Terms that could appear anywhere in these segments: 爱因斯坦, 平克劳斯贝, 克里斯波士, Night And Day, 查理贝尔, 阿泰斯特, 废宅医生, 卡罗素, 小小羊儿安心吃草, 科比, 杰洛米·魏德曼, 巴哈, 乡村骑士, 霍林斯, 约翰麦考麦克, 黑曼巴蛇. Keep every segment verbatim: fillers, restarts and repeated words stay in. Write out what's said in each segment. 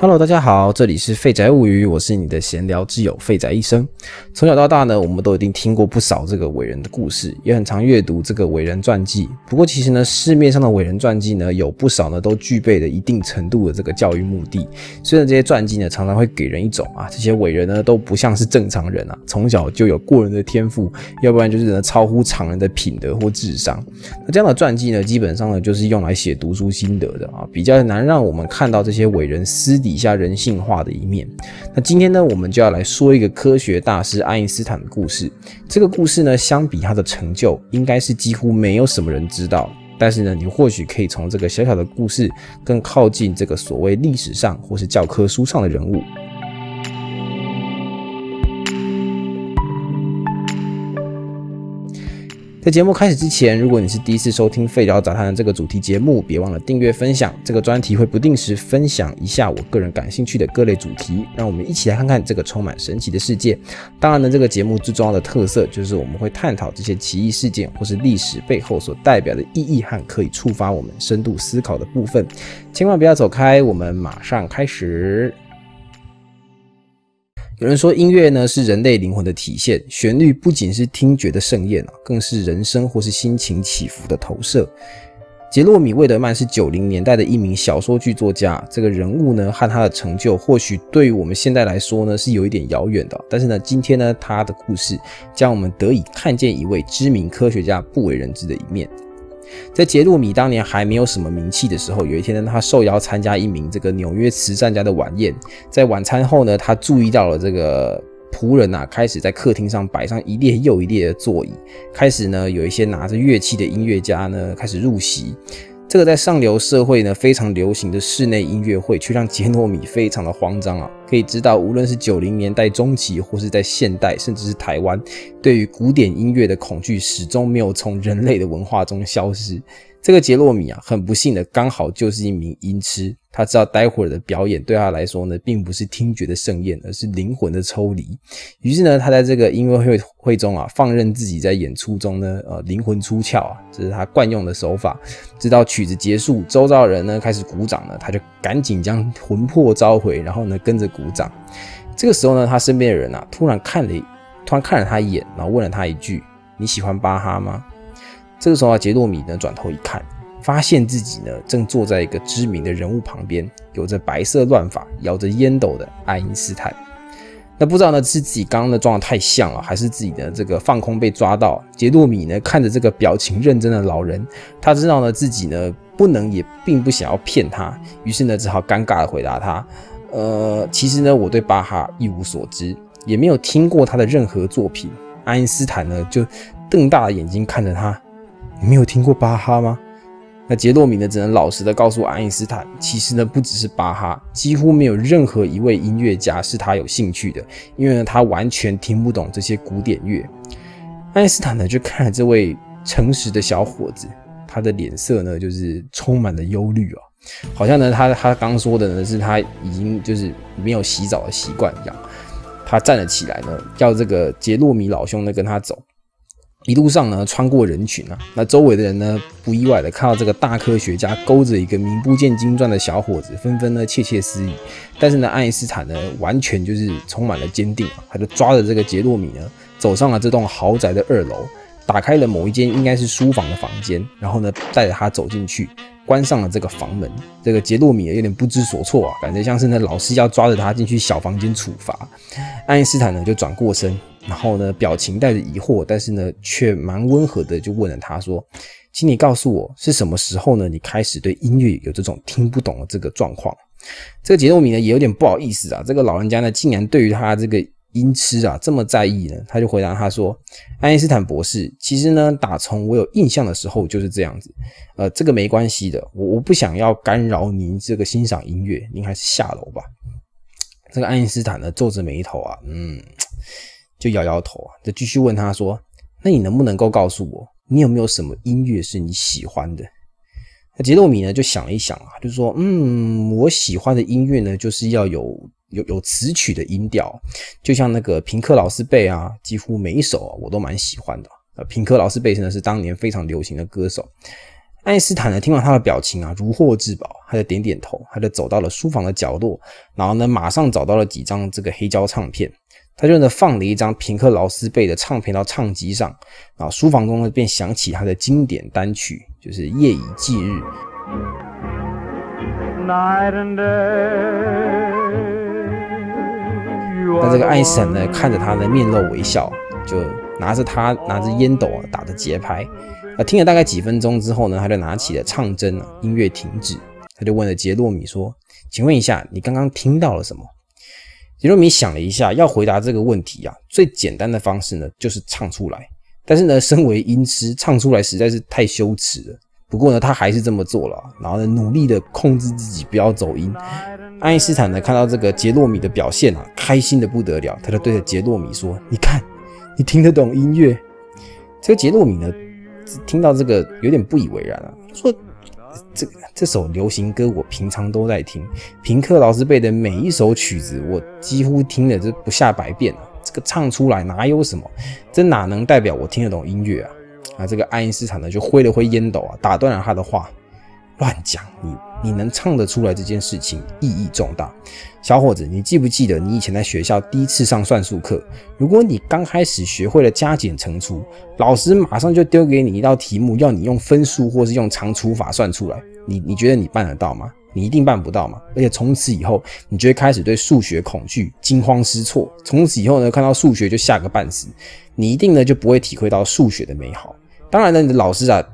Hello， 大家好，这里是废宅物语，我是你的闲聊之友废宅医生。从小到大呢，我们都一定听过不少这个伟人的故事，也很常阅读这个伟人传记。不过其实呢，市面上的伟人传记呢，有不少呢都具备了一定程度的这个教育目的。虽然这些传记呢，常常会给人一种啊，这些伟人呢都不像是正常人啊，从小就有过人的天赋，要不然就是呢超乎常人的品德或智商。那这样的传记呢，基本上呢就是用来写读书心得的啊，比较难让我们看到这些伟人私底下人性化的一面。那今天呢，我们就要来说一个科学大师爱因斯坦的故事。这个故事呢，相比他的成就，应该是几乎没有什么人知道。但是呢，你或许可以从这个小小的故事，更靠近这个所谓历史上或是教科书上的人物。在节目开始之前，如果你是第一次收听废聊杂谈的这个主题节目，别忘了订阅分享。这个专题会不定时分享一下我个人感兴趣的各类主题，让我们一起来看看这个充满神奇的世界。当然呢，这个节目最重要的特色就是我们会探讨这些奇异事件或是历史背后所代表的意义和可以触发我们深度思考的部分。千万不要走开，我们马上开始。有人说音乐呢是人类灵魂的体现，旋律不仅是听觉的盛宴，更是人生或是心情起伏的投射。杰洛米·魏德曼是九零年代的一名小说剧作家，这个人物呢和他的成就或许对于我们现在来说呢是有一点遥远的，但是呢今天呢他的故事将我们得以看见一位知名科学家不为人知的一面。在杰洛米当年还没有什么名气的时候，有一天呢，他受邀参加一名这个纽约慈善家的晚宴。在晚餐后呢，他注意到了这个仆人啊，开始在客厅上摆上一列又一列的座椅，开始呢，有一些拿着乐器的音乐家呢，开始入席。这个在上流社会呢非常流行的室内音乐会，却让杰洛米非常的慌张啊！可以知道，无论是九零年代中期，或是在现代，甚至是台湾，对于古典音乐的恐惧始终没有从人类的文化中消失。这个杰洛米啊，很不幸的刚好就是一名音痴，他知道待会儿的表演对他来说呢，并不是听觉的盛宴，而是灵魂的抽离。于是呢，他在这个音乐会会中啊，放任自己在演出中呢，呃，灵魂出窍啊，这是他惯用的手法。直到曲子结束，周遭人呢开始鼓掌呢，他就赶紧将魂魄召回，然后呢跟着鼓掌。这个时候呢，他身边的人啊，突然看了突然看了他一眼，然后问了他一句：“你喜欢巴哈吗？”这个时候啊，杰洛米呢转头一看，发现自己呢正坐在一个知名的人物旁边，有着白色乱发、摇着烟斗的爱因斯坦。那不知道呢是自己刚刚的装得太像了，还是自己呢这个放空被抓到。杰洛米呢看着这个表情认真的老人，他知道呢自己呢不能也并不想要骗他，于是呢只好尴尬的回答他：“呃，其实呢我对巴哈一无所知，也没有听过他的任何作品。”爱因斯坦呢就瞪大眼睛看着他。你没有听过巴哈吗？那杰洛米呢只能老实的告诉爱因斯坦，其实呢不只是巴哈，几乎没有任何一位音乐家是他有兴趣的，因为呢他完全听不懂这些古典乐。爱因斯坦呢就看了这位诚实的小伙子，他的脸色呢就是充满了忧虑啊，好像呢他他刚说的呢是他已经就是没有洗澡的习惯一样。他站了起来呢，要这个杰洛米老兄呢跟他走。一路上呢，穿过人群啊，那周围的人呢，不意外的看到这个大科学家勾着一个名不见经传的小伙子，纷纷呢窃窃私语。但是呢，爱因斯坦呢，完全就是充满了坚定啊，他就抓着这个杰洛米呢，走上了这栋豪宅的二楼，打开了某一间应该是书房的房间，然后呢，带着他走进去，关上了这个房门。这个杰洛米有点不知所措啊，感觉像是呢老师要抓着他进去小房间处罚。爱因斯坦呢就转过身。然后呢，表情带着疑惑，但是呢，却蛮温和的，就问了他说：“请你告诉我，是什么时候呢？你开始对音乐有这种听不懂的这个状况？”这个杰洛米呢，也有点不好意思啊，这个老人家呢，竟然对于他这个音痴啊这么在意呢，他就回答他说：“爱因斯坦博士，其实呢，打从我有印象的时候就是这样子，呃，这个没关系的，我我不想要干扰您这个欣赏音乐，您还是下楼吧。”这个爱因斯坦呢，皱着眉头啊，嗯。就摇摇头啊，就继续问他说：“那你能不能够告诉我，你有没有什么音乐是你喜欢的？”那杰洛米呢就想了一想啊，就说：“嗯，我喜欢的音乐呢，就是要有有有词曲的音调，就像那个平克劳斯贝啊，几乎每一首啊我都蛮喜欢的。呃，平克劳斯贝呢是当年非常流行的歌手。”爱因斯坦呢，听完他的表情啊，如获至宝，他就点点头，他就走到了书房的角落，然后呢，马上找到了几张这个黑胶唱片，他就呢放了一张平克劳斯贝的唱片到唱机上，然后书房中呢便响起他的经典单曲，就是《夜以继日》。Night and day, 但这个爱因斯坦呢，看着他呢面露微笑，就拿着他拿着烟斗啊打着节拍。听了大概几分钟之后呢，他就拿起了唱针、啊、音乐停止，他就问了杰洛米说：“请问一下，你刚刚听到了什么？”杰洛米想了一下，要回答这个问题啊，最简单的方式呢就是唱出来，但是呢，身为音痴，唱出来实在是太羞耻了。不过呢，他还是这么做了、啊，然后呢，努力的控制自己不要走音。爱因斯坦呢看到这个杰洛米的表现啊，开心的不得了，他就对着杰洛米说：“你看，你听得懂音乐？”这个杰洛米呢，听到这个有点不以为然啊，说这这首流行歌我平常都在听，平克劳斯贝的每一首曲子我几乎听了这不下百遍啊，这个唱出来哪有什么，这哪能代表我听得懂音乐啊？啊，这个爱因斯坦呢就挥了挥烟斗啊，打断了他的话，乱讲，你你能唱得出来这件事情意义重大。小伙子，你记不记得你以前在学校第一次上算术课，如果你刚开始学会了加减乘除，老师马上就丢给你一道题目，要你用分数或是用常除法算出来，你你觉得你办得到吗？你一定办不到嘛。而且从此以后你就会开始对数学恐惧，惊慌失措，从此以后呢看到数学就吓个半死，你一定呢就不会体会到数学的美好。当然了，你的老师啊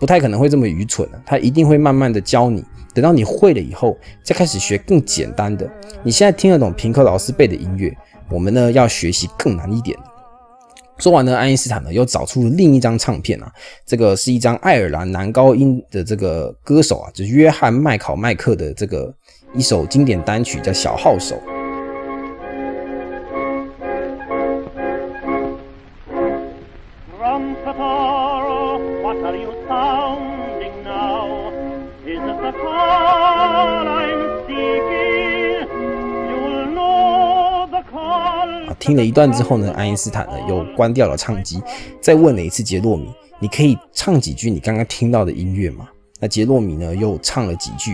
不太可能会这么愚蠢啊，他一定会慢慢的教你，等到你会了以后再开始学更简单的。你现在听得懂平克劳斯贝的音乐，我们呢要学习更难一点的。说完呢，爱因斯坦呢又找出了另一张唱片啊，这个是一张爱尔兰男高音的这个歌手啊，就是约翰麦考麦克的这个一首经典单曲叫《小号手》。听了一段之后呢，爱因斯坦呢又关掉了唱机，再问了一次杰洛米：“你可以唱几句你刚刚听到的音乐吗？”那杰洛米呢又唱了几句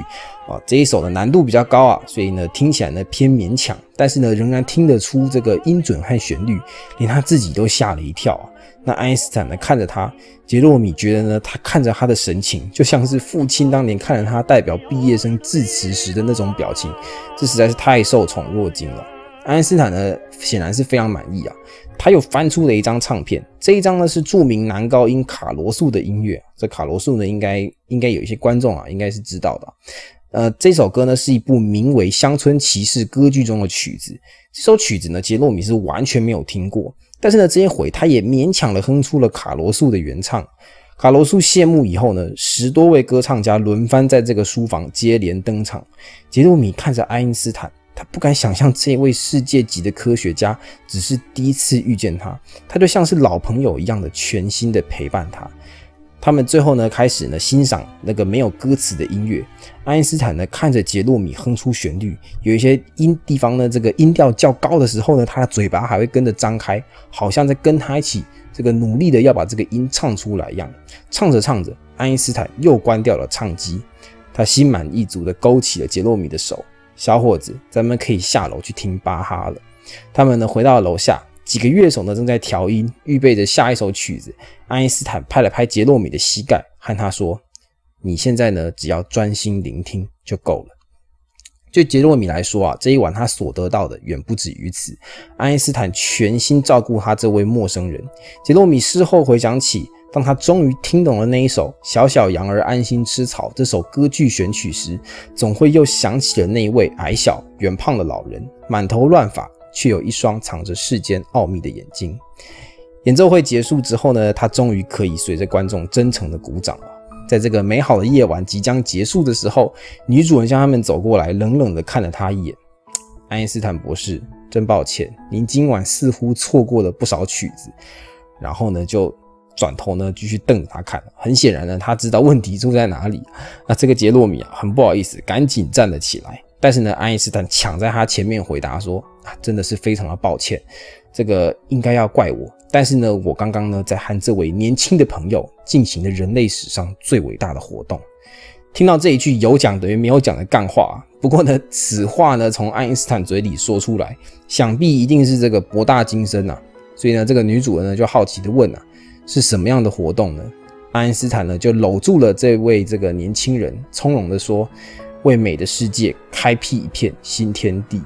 啊，这一首的难度比较高啊，所以呢听起来呢偏勉强，但是呢仍然听得出这个音准和旋律，连他自己都吓了一跳啊。那爱因斯坦呢看着他，杰洛米觉得呢他看着他的神情，就像是父亲当年看着他代表毕业生致辞时的那种表情，这实在是太受宠若惊了。爱因斯坦呢显然是非常满意啊，他又翻出了一张唱片，这一张呢是著名男高音卡罗素的音乐，这卡罗素呢应该应该有一些观众啊应该是知道的、啊、呃这首歌呢是一部名为《乡村骑士》歌剧中的曲子，这首曲子呢杰洛米是完全没有听过，但是呢这一回他也勉强的哼出了卡罗素的原唱。卡罗素谢幕以后呢，十多位歌唱家轮番在这个书房接连登场，杰洛米看着爱因斯坦，他不敢想象这位世界级的科学家只是第一次遇见他，他就像是老朋友一样的全心的陪伴他。他们最后呢开始呢欣赏那个没有歌词的音乐，爱因斯坦呢看着杰洛米哼出旋律，有一些音地方呢这个音调较高的时候呢，他的嘴巴还会跟着张开，好像在跟他一起这个努力的要把这个音唱出来一样。唱着唱着，爱因斯坦又关掉了唱机，他心满意足的勾起了杰洛米的手。小伙子，咱们可以下楼去听巴哈了。他们呢回到楼下，几个乐手呢正在调音，预备着下一首曲子。爱因斯坦拍了拍杰洛米的膝盖，和他说：“你现在呢只要专心聆听就够了。”对杰洛米来说啊，这一晚他所得到的远不止于此。爱因斯坦全心照顾他这位陌生人。杰洛米事后回想起，当他终于听懂了那一首《小小羊儿安心吃草》这首歌剧选曲时，总会又想起了那一位矮小圆胖的老人，满头乱发，却有一双藏着世间奥秘的眼睛。演奏会结束之后呢，他终于可以随着观众真诚的鼓掌了。在这个美好的夜晚即将结束的时候，女主人向他们走过来，冷冷的看了他一眼。爱因斯坦博士，真抱歉，您今晚似乎错过了不少曲子。然后呢，就转头呢继续瞪着他看，很显然呢，他知道问题出在哪里。那这个杰洛米啊，很不好意思，赶紧站了起来。但是呢，爱因斯坦抢在他前面回答说：“啊，真的是非常的抱歉。”这个应该要怪我。但是呢，我刚刚呢在和这位年轻的朋友进行了人类史上最伟大的活动。听到这一句有讲等于没有讲的干话、啊，不过呢，此话呢从爱因斯坦嘴里说出来，想必一定是这个博大精深啊。所以呢，这个女主人呢就好奇的问啊，是什么样的活动呢？爱因斯坦呢就搂住了这位这个年轻人，从容的说，为美的世界开辟一片新天地。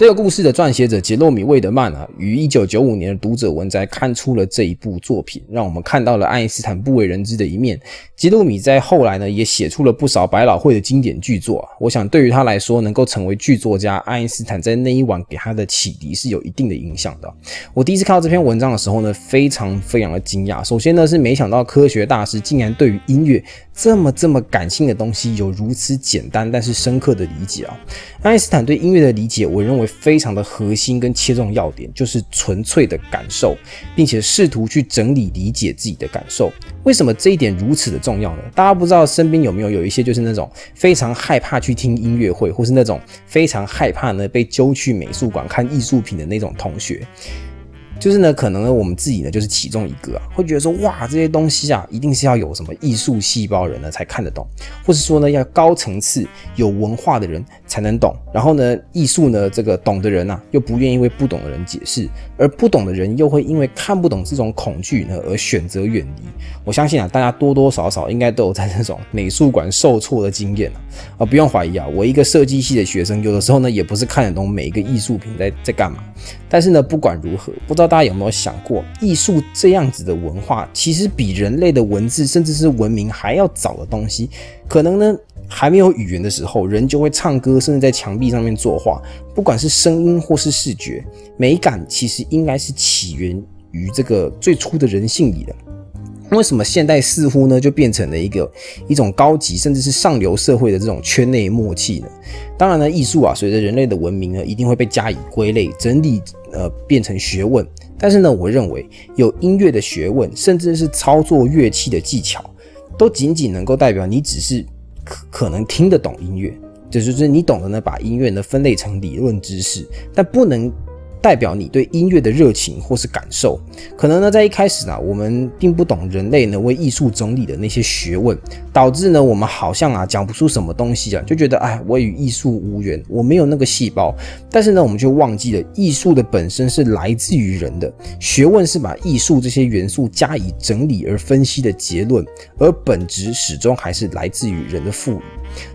这个故事的撰写者杰洛米·魏德曼啊，于一九九五年的读者文摘刊出了这一部作品，让我们看到了爱因斯坦不为人知的一面。杰洛米在后来呢，也写出了不少百老汇的经典巨作、啊。我想对于他来说，能够成为剧作家，爱因斯坦在那一晚给他的启迪是有一定的影响的。我第一次看到这篇文章的时候呢，非常非常的惊讶。首先呢，是没想到科学大师竟然对于音乐这么这么感性的东西有如此简单但是深刻的理解啊。爱因斯坦对音乐的理解，我认为非常的核心跟切中要点，就是纯粹的感受，并且试图去整理理解自己的感受。为什么这一点如此的重要呢？大家不知道身边有没有有一些就是那种非常害怕去听音乐会，或是那种非常害怕呢被揪去美术馆看艺术品的那种同学。就是呢，可能呢，我们自己呢，就是其中一个啊，会觉得说，哇，这些东西啊，一定是要有什么艺术细胞人呢才看得懂，或是说呢，要高层次有文化的人才能懂。然后呢，艺术呢，这个懂的人啊，又不愿意为不懂的人解释，而不懂的人又会因为看不懂这种恐惧呢，而选择远离。我相信啊，大家多多少少应该都有在那种美术馆受挫的经验啊，啊，不用怀疑啊，我一个设计系的学生，有的时候呢，也不是看得懂每一个艺术品在在干嘛。但是呢，不管如何，不知道大家有没有想过，艺术这样子的文化其实比人类的文字甚至是文明还要早的东西。可能呢还没有语言的时候，人就会唱歌，甚至在墙壁上面作画。不管是声音或是视觉美感，其实应该是起源于这个最初的人性里的。为什么现代似乎呢就变成了一个一种高级甚至是上流社会的这种圈内默契呢？当然呢，艺术啊随着人类的文明呢一定会被加以归类整理，呃变成学问。但是呢，我认为有音乐的学问，甚至是操作乐器的技巧，都仅仅能够代表你只是可能听得懂音乐，就是你懂得呢把音乐呢分类成理论知识，但不能代表你对音乐的热情或是感受。可能呢在一开始啊，我们并不懂人类呢为艺术整理的那些学问，导致呢我们好像啊讲不出什么东西啊，就觉得哎，我与艺术无缘，我没有那个细胞。但是呢，我们就忘记了艺术的本身是来自于人的，学问是把艺术这些元素加以整理而分析的结论，而本质始终还是来自于人的赋予。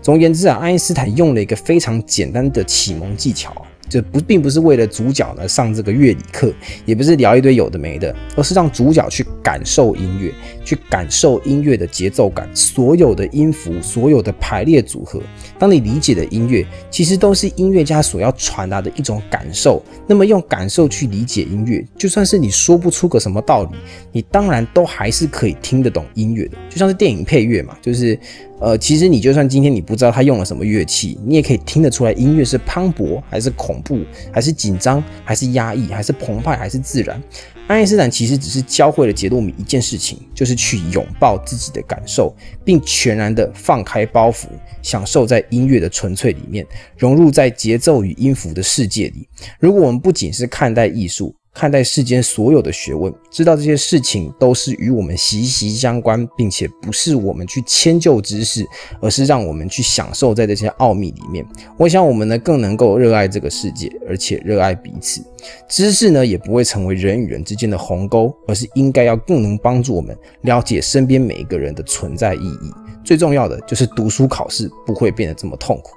总而言之啊，爱因斯坦用了一个非常简单的启蒙技巧。这不并不是为了主角呢上这个乐理课，也不是聊一堆有的没的，而是让主角去感受音乐，去感受音乐的节奏感，所有的音符，所有的排列组合。当你理解的音乐，其实都是音乐家所要传达的一种感受。那么用感受去理解音乐，就算是你说不出个什么道理，你当然都还是可以听得懂音乐的。就像是电影配乐嘛，就是。呃，其实你就算今天你不知道他用了什么乐器，你也可以听得出来音乐是磅礴还是恐怖，还是紧张，还是压抑，还是澎湃，还是自然。爱因斯坦其实只是教会了杰洛米一件事情，就是去拥抱自己的感受，并全然的放开包袱，享受在音乐的纯粹里面，融入在节奏与音符的世界里。如果我们不仅是看待艺术，看待世间所有的学问，知道这些事情都是与我们息息相关，并且不是我们去迁就知识，而是让我们去享受在这些奥秘里面。我想我们呢更能够热爱这个世界，而且热爱彼此。知识呢也不会成为人与人之间的鸿沟，而是应该要更能帮助我们了解身边每一个人的存在意义。最重要的就是读书考试不会变得这么痛苦。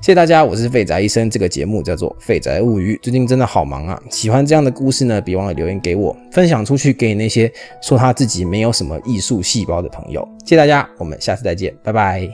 谢谢大家，我是废宅医生，这个节目叫做《废宅物语》。最近真的好忙啊！喜欢这样的故事呢，别忘了留言给我，分享出去给那些说他自己没有什么艺术细胞的朋友。谢谢大家，我们下次再见，拜拜。